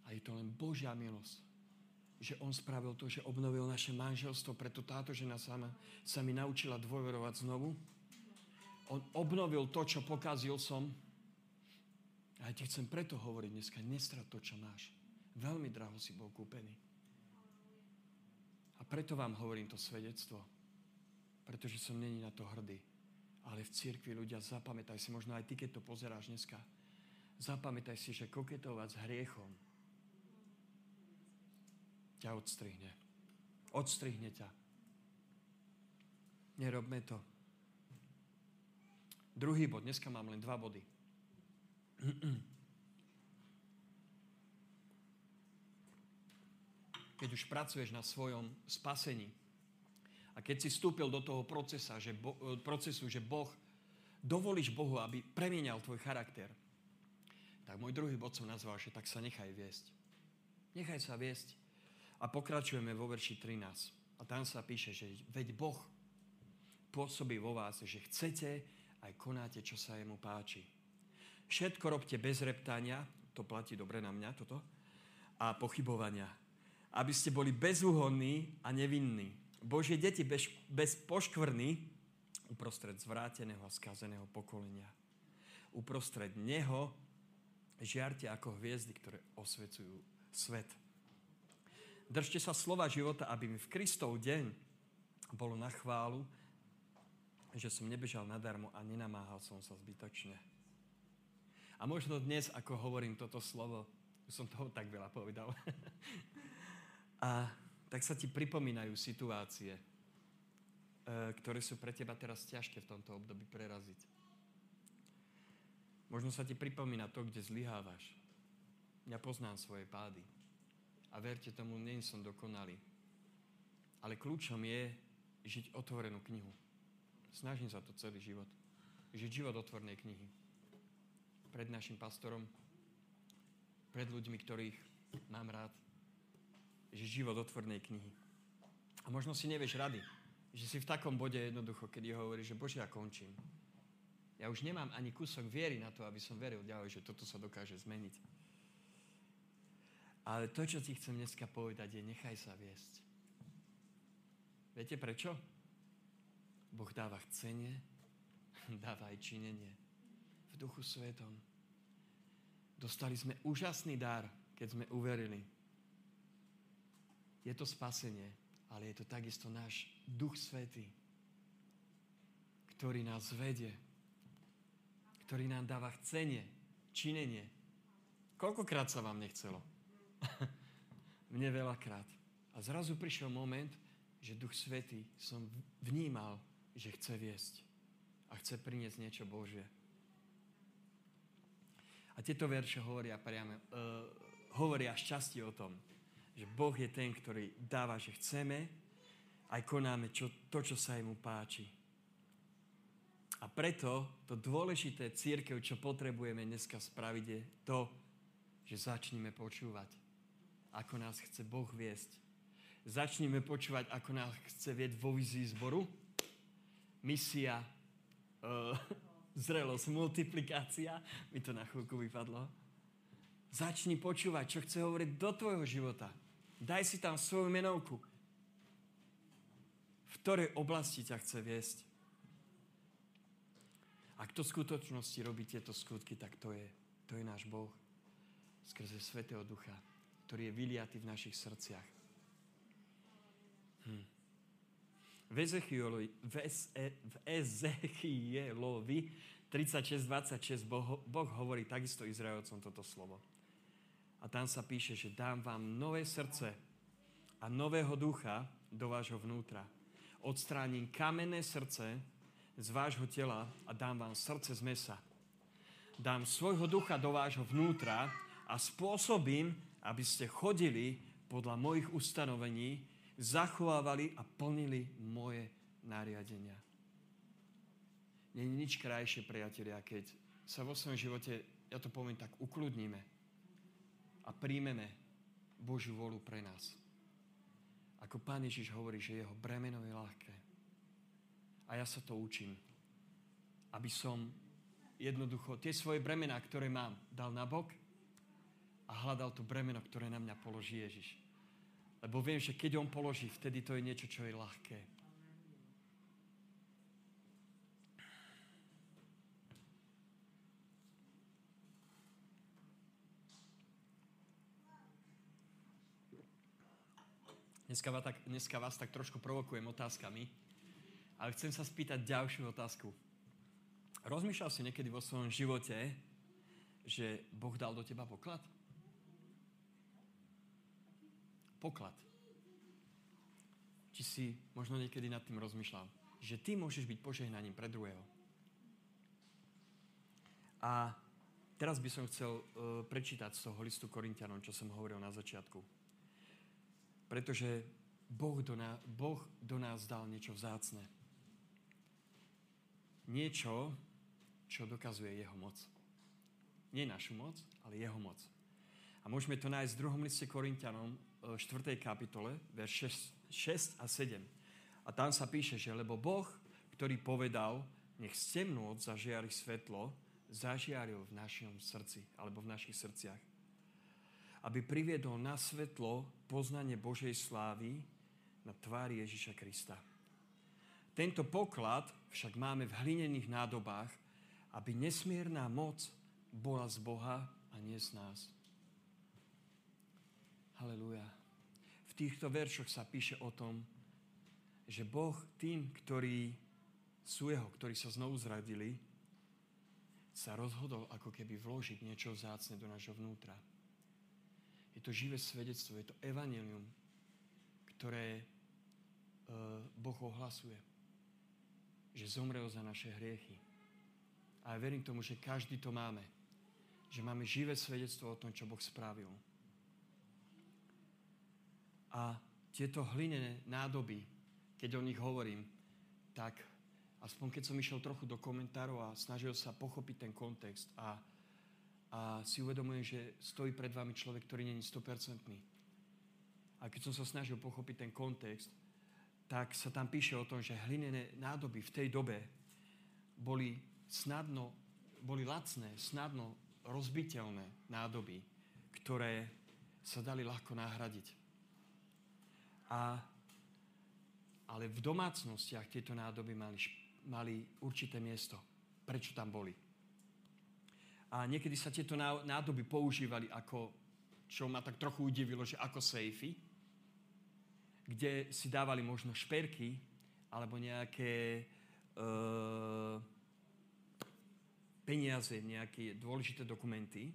A je to len Božia milosť, že On spravil to, že obnovil naše manželstvo, preto táto žena sa mi naučila dôverovať znovu. On obnovil to, čo pokazil som. A ja ti chcem preto hovoriť dneska, nestrať to, čo máš. Veľmi draho si bol kúpený. A preto vám hovorím to svedectvo, pretože som není na to hrdý. Ale v cirkvi, ľudia, zapamätaj si, možno aj ty, keď to pozeráš dneska, zapamätaj si, že koketovať s hriechom ťa odstrihne. Odstrihne ťa. Nerobme to. Druhý bod. Dneska mám len 2 body. Keď už pracuješ na svojom spasení a keď si vstúpil do toho procesu, že Boh, dovolíš Bohu, aby premienial tvoj charakter, tak môj druhý bod som nazval, že tak sa nechaj viesť. Nechaj sa viesť. A pokračujeme vo verši 13. A tam sa píše, že veď Boh pôsobí vo vás, že chcete aj konáte, čo sa jemu páči. Všetko robte bez reptania, to platí dobre na mňa toto, a pochybovania, aby ste boli bezúhonní a nevinní. Božie deti bez poškvrny uprostred zvráteného a skazeného pokolenia. Uprostred neho žiarte ako hviezdy, ktoré osvecujú svet. Držte sa slova života, aby mi v Kristov deň bolo na chválu, že som nebežal nadarmo a nenamáhal som sa zbytočne. A možno dnes, ako hovorím toto slovo, som toho tak veľa povedal. A tak sa ti pripomínajú situácie, ktoré sú pre teba teraz ťažké v tomto období preraziť. Možno sa ti pripomína to, kde zlyhávaš. Ja poznám svoje pády. A verte tomu, nie som dokonalý. Ale kľúčom je žiť otvorenú knihu. Snažím sa to celý život. Žiť život otvornej knihy. Pred našim pastorom, pred ľuďmi, ktorých mám rád. Žiť život otvornej knihy. A možno si nevieš rady, že si v takom bode jednoducho, kedy hovoríš, že Bože, ja končím. Ja už nemám ani kúsok viery na to, aby som veril ďalej, že toto sa dokáže zmeniť. Ale to, čo ti chcem dneska povedať, je nechaj sa viesť. Viete prečo? Boh dáva chcenie, dáva aj činenie. V Duchu Svätom. Dostali sme úžasný dar, keď sme uverili. Je to spasenie, ale je to takisto náš Duch Svätý, ktorý nás vedie, ktorý nám dáva chcenie, činenie. Koľkokrát sa vám nechcelo? Mne veľakrát. A zrazu prišiel moment, že Duch Svätý som vnímal, že chce viesť a chce priniesť niečo Božie. A tieto verše hovoria šťastie o tom, že Boh je ten, ktorý dáva, že chceme, aj konáme to, čo sa jemu páči. A preto to dôležité cirkev, čo potrebujeme dneska spraviť, je to, že začneme počúvať, ako nás chce Boh viesť. Začneme počúvať, ako nás chce viesť vo vízii zboru. Misia, zrelosť, multiplikácia. Mi to na chvíľku vypadlo. Začni počúvať, čo chce hovoriť do tvojho života. Daj si tam svoju menovku. V ktorej oblasti ťa chce viesť. A kto v skutočnosti robí tieto skutky, tak to je náš Boh. Skrze Svätého Ducha, ktorý je vyliatý v našich srdciach. V Ezechielovi 36:26 Boh hovorí takisto Izraelcom toto slovo. A tam sa píše, že dám vám nové srdce a nového ducha do vášho vnútra. Odstránim kamenné srdce z vášho tela a dám vám srdce z mäsa. Dám svojho ducha do vášho vnútra a spôsobím, aby ste chodili podľa mojich ustanovení, zachovávali a plnili moje nariadenia. Nie je nič krajšie, priatelia, keď sa vo svojom živote, ja to poviem tak, ukludníme a príjmeme Božiu vôľu pre nás. Ako Pán Ježiš hovorí, že jeho bremeno je ľahké. A ja sa to učím, aby som jednoducho tie svoje bremená, ktoré mám, dal na bok a hľadal to bremeno, ktoré na mňa položí Ježiš. Lebo viem, že keď on položí, vtedy to je niečo, čo je ľahké. Dneska vás tak trošku provokujem otázkami, ale chcem sa spýtať ďalšiu otázku. Rozmýšľal si niekedy vo svojom živote, že Boh dal do teba poklad? Poklad. Či si možno niekedy nad tým rozmýšľal, že ty môžeš byť požehnaním pre druhého. A teraz by som chcel prečítať z toho listu Korinťanom, čo som hovoril na začiatku. Pretože Boh do nás dal niečo vzácne. Niečo, čo dokazuje jeho moc. Nie našu moc, ale jeho moc. A môžeme to nájsť v 2. liste Korinťanom, 4. kapitole, verš 6 a 7. A tam sa píše, že lebo Boh, ktorý povedal, nech z temnôt zažiari svetlo, zažiaril v našom srdci, alebo v našich srdciach. Aby priviedol na svetlo poznanie Božej slávy na tvári Ježiša Krista. Tento poklad však máme v hlinených nádobách, aby nesmierná moc bola z Boha a nie z nás. Halelujá. V týchto veršoch sa píše o tom, že Boh tým, ktorí sú jeho, ktorí sa znovu zradili, sa rozhodol ako keby vložiť niečo vzácne do nášho vnútra. Je to živé svedectvo, je to evanílium, ktoré Boh ohlasuje, že zomrel za naše hriechy. A ja verím tomu, že každý to máme. Že máme živé svedectvo o tom, čo Boh spravil. A tieto hlinené nádoby, keď o nich hovorím, tak aspoň keď som išiel trochu do komentárov a snažil sa pochopiť ten kontext a si uvedomujem, že stojí pred vami človek, ktorý nie je 100%. A keď som sa snažil pochopiť ten kontext, tak sa tam píše o tom, že hlinené nádoby v tej dobe boli lacné, snadno rozbiteľné nádoby, ktoré sa dali ľahko nahradiť. Ale v domácnostiach tieto nádoby mali určité miesto. Prečo tam boli? A niekedy sa tieto nádoby používali ako, čo ma tak trochu udivilo, že ako sejfy, kde si dávali možno šperky alebo nejaké peniaze, nejaké dôležité dokumenty,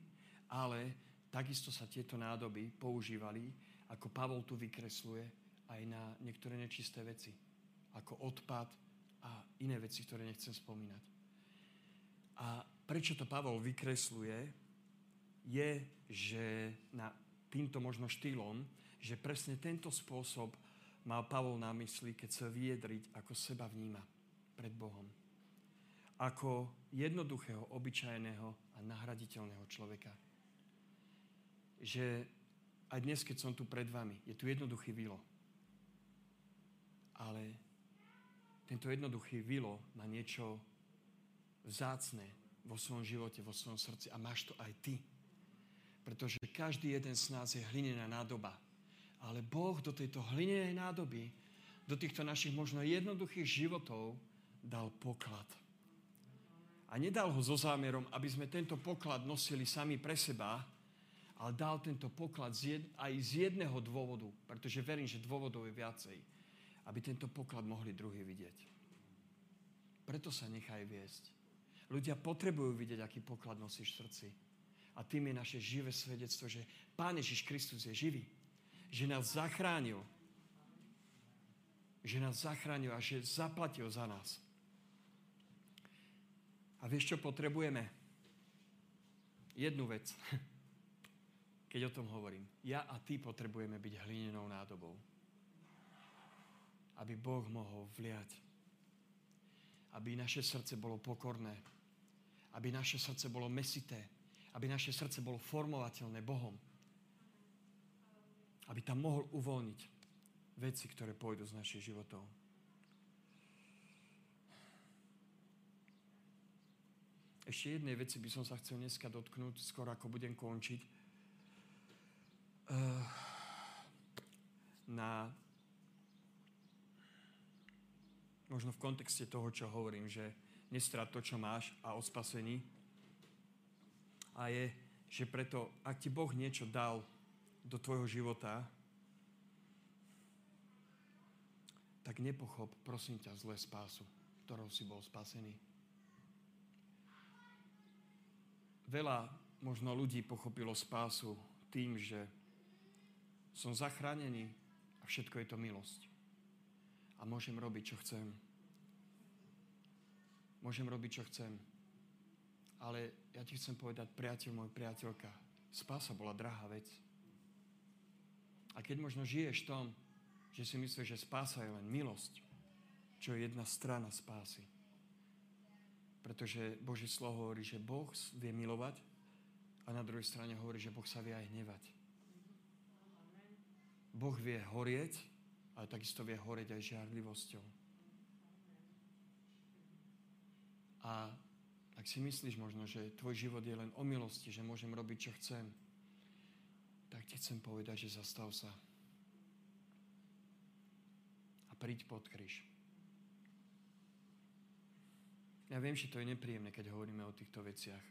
ale takisto sa tieto nádoby používali, ako Pavol tu vykresluje, aj na niektoré nečisté veci, ako odpad a iné veci, ktoré nechcem spomínať. A prečo to Pavol vykresluje, je, že na týmto možno štýlom, že presne tento spôsob mal Pavol na mysli, keď sa vyjadriť, ako seba vníma pred Bohom. Ako jednoduchého, obyčajného a nahraditeľného človeka. Že aj dnes, keď som tu pred vami, je tu jednoduchý Vilo. Ale tento jednoduchý Vilo má niečo vzácne vo svojom živote, vo svojom srdci a máš to aj ty. Pretože každý jeden z nás je hlinená nádoba. Ale Boh do tejto hlinenej nádoby, do týchto našich možno jednoduchých životov dal poklad. A nedal ho so zámerom, aby sme tento poklad nosili sami pre seba, ale dal tento poklad aj z jedného dôvodu, pretože verím, že dôvodov je viacej, aby tento poklad mohli druhý vidieť. Preto sa nechaj viesť. Ľudia potrebujú vidieť, aký poklad nosíš v srdci. A tým je naše živé svedectvo, že Pán Ježiš Kristus je živý. Že nás zachránil. Že nás zachránil a že zaplatil za nás. A vieš, čo potrebujeme? Jednu vec. Keď o tom hovorím. Ja a ty potrebujeme byť hlinenou nádobou. aby Boh mohol vliať. Aby naše srdce bolo pokorné. Aby naše srdce bolo mäsité. Aby naše srdce bolo formovateľné Bohom. Aby tam mohol uvoľniť veci, ktoré pôjdu z našich životov. Ešte jednej veci by som sa chcel dneska dotknúť, skoro ako budem končiť. Možno v kontexte toho, čo hovorím, že nestrát to, čo máš a o spasení. A je, že preto, ak ti Boh niečo dal do tvojho života, tak nepochop, prosím ťa, zlé spásu, ktorou si bol spasený. Veľa možno ľudí pochopilo spásu tým, že som zachránený a všetko je to milosť. A môžem robiť, čo chcem. Môžem robiť, čo chcem. Ale ja ti chcem povedať, priateľ môj, priateľka, spása bola drahá vec. A keď možno žiješ v tom, že si myslíš, že spása je len milosť, čo je jedna strana spásy. Pretože Božie slovo hovorí, že Boh vie milovať a na druhej strane hovorí, že Boh sa vie aj hnevať. Boh vie horieť, ale takisto vie horieť aj žiarlivosťou. A ak si myslíš možno, že tvoj život je len o milosti, že môžem robiť, čo chcem, tak ti chcem povedať, že zastav sa. A príď pod kríž. Ja viem, že to je nepríjemné, keď hovoríme o týchto veciach.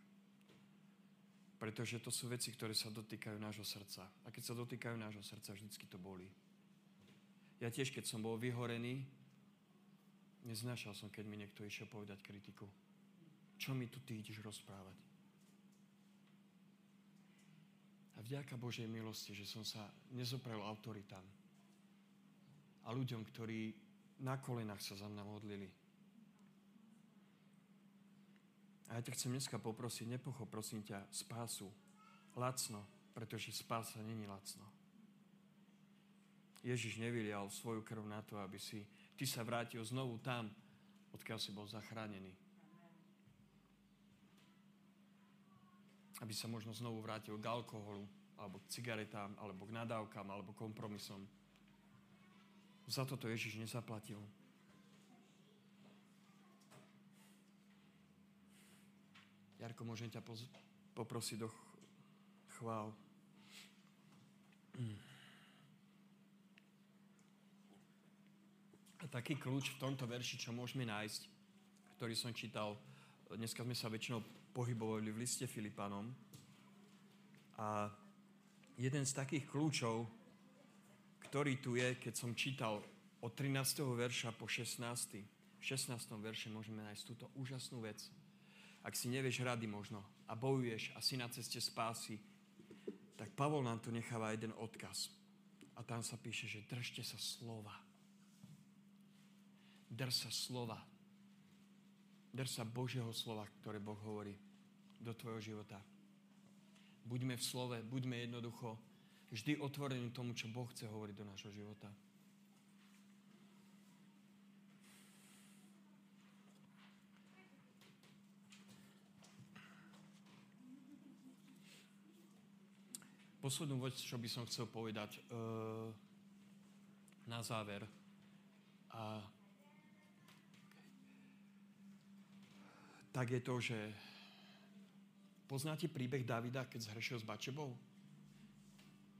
Pretože to sú veci, ktoré sa dotýkajú nášho srdca. A keď sa dotýkajú nášho srdca, vždycky to bolí. Ja tiež, keď som bol vyhorený, neznášal som, keď mi niekto išiel povedať kritiku. Čo mi tu ty ideš rozprávať? A vďaka Božej milosti, že som sa nezoprel autoritám a ľuďom, ktorí na kolenách sa za mňa modlili. A ja ťa chcem dneska poprosiť, nepochop, prosím ťa, spásu lacno, pretože spása není lacno. Ježiš nevylial svoju krv na to, aby si ty sa vrátil znovu tam, odkiaľ si bol zachránený. Aby sa možno znovu vrátil k alkoholu, alebo k cigaretám, alebo k nadávkam, alebo kompromisom. Za toto Ježiš nezaplatil. Jarko, môžem ťa poprosiť do chvál. A taký kľúč v tomto verši, čo môžeme nájsť, ktorý som čítal, dneska sme sa väčšinou pohybovali v liste Filipánom. A jeden z takých kľúčov, ktorý tu je, keď som čítal od 13. verša po 16. V 16. verši môžeme nájsť túto úžasnú vec. Ak si nevieš rady možno a bojuješ a si na ceste spásy, tak Pavol nám tu necháva jeden odkaz. A tam sa píše, že držte sa slova. Drž sa slova. Drž sa Božieho slova, ktoré Boh hovorí do tvojho života. Buďme v slove, buďme jednoducho vždy otvorení tomu, čo Boh chce hovoriť do nášho života. Poslednú vec, čo by som chcel povedať na záver. A tak je to, že poznáte príbeh Davida, keď zhrešil s Batšebou?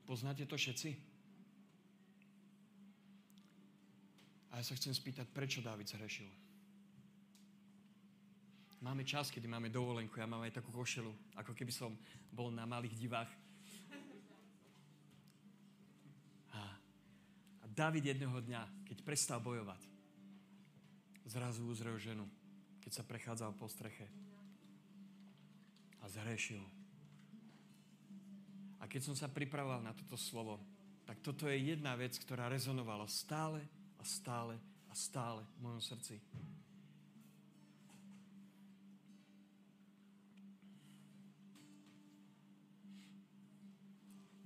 Poznáte to všetci? A ja sa chcem spýtať, prečo Dávid zhrešil? Máme čas, kedy máme dovolenku. Ja mám aj takú košelu, ako keby som bol na Malých divách. A Dávid jedného dňa, keď prestal bojovať, zrazu uzrel ženu, keď sa prechádzal po streche. A zhrešil. A keď som sa pripravoval na toto slovo, tak toto je jedna vec, ktorá rezonovala stále a stále a stále v mojom srdci.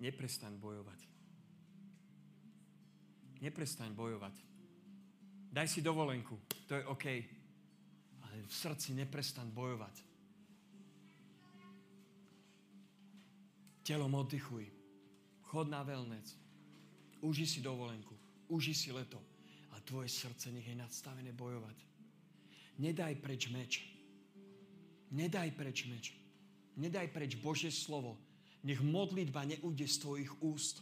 Neprestaň bojovať. Neprestaň bojovať. Daj si dovolenku, to je OK. Ale v srdci neprestan bojovať. Telom oddychuj. Chod na wellness. Uži si dovolenku. Uži si leto. A tvoje srdce nech je nadstavené bojovať. Nedaj preč meč. Nedaj preč meč. Nedaj preč Božie slovo. Nech modlitba neújde z tvojich úst.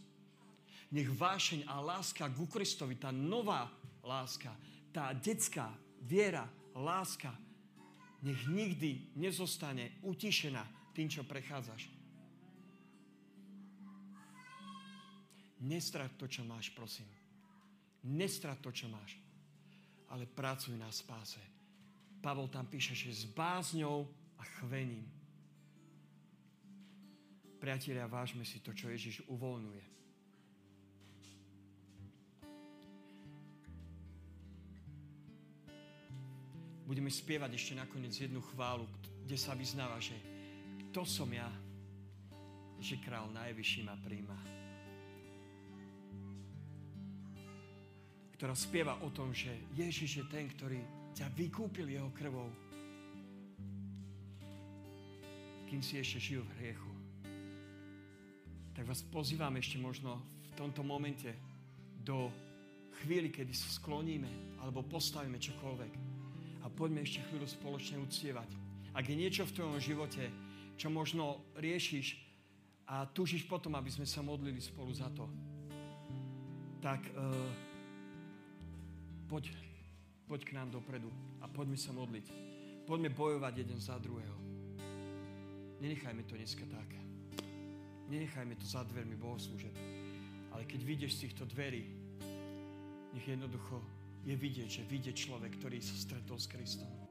Nech vášeň a láska ku Kristovi, tá nová láska, tá detská viera, láska, nech nikdy nezostane utišená tým, čo prechádzaš. Nestrať to, čo máš, prosím. Nestrať to, čo máš. Ale pracuj na spáse. Pavol tam píše, že s bázňou a chvením. Priatelia, vážme si to, čo Ježiš uvoľňuje. Budeme spievať ešte nakoniec jednu chválu, kde sa vyznáva, že to som ja, že král najvyšší ma príjma. Ktorá spieva o tom, že Ježiš je ten, ktorý ťa vykúpil jeho krvou, kým si ešte žil v hriechu. Tak vás pozývam ešte možno v tomto momente do chvíli, kedy sa skloníme alebo postavíme čokoľvek a poďme ešte chvíľu spoločne uctievať. Ak je niečo v tvojom živote, čo možno riešiš a túžiš potom, aby sme sa modlili spolu za to, tak Poď k nám dopredu a poďme sa modliť. Poďme bojovať jeden za druhého. Nenechajme to dneska tak. Nenechajme to za dvermi bohoslúžeb. Ale keď vyjdeš z týchto dverí, nech jednoducho je vidieť, že vyjde človek, ktorý sa stretol s Kristom.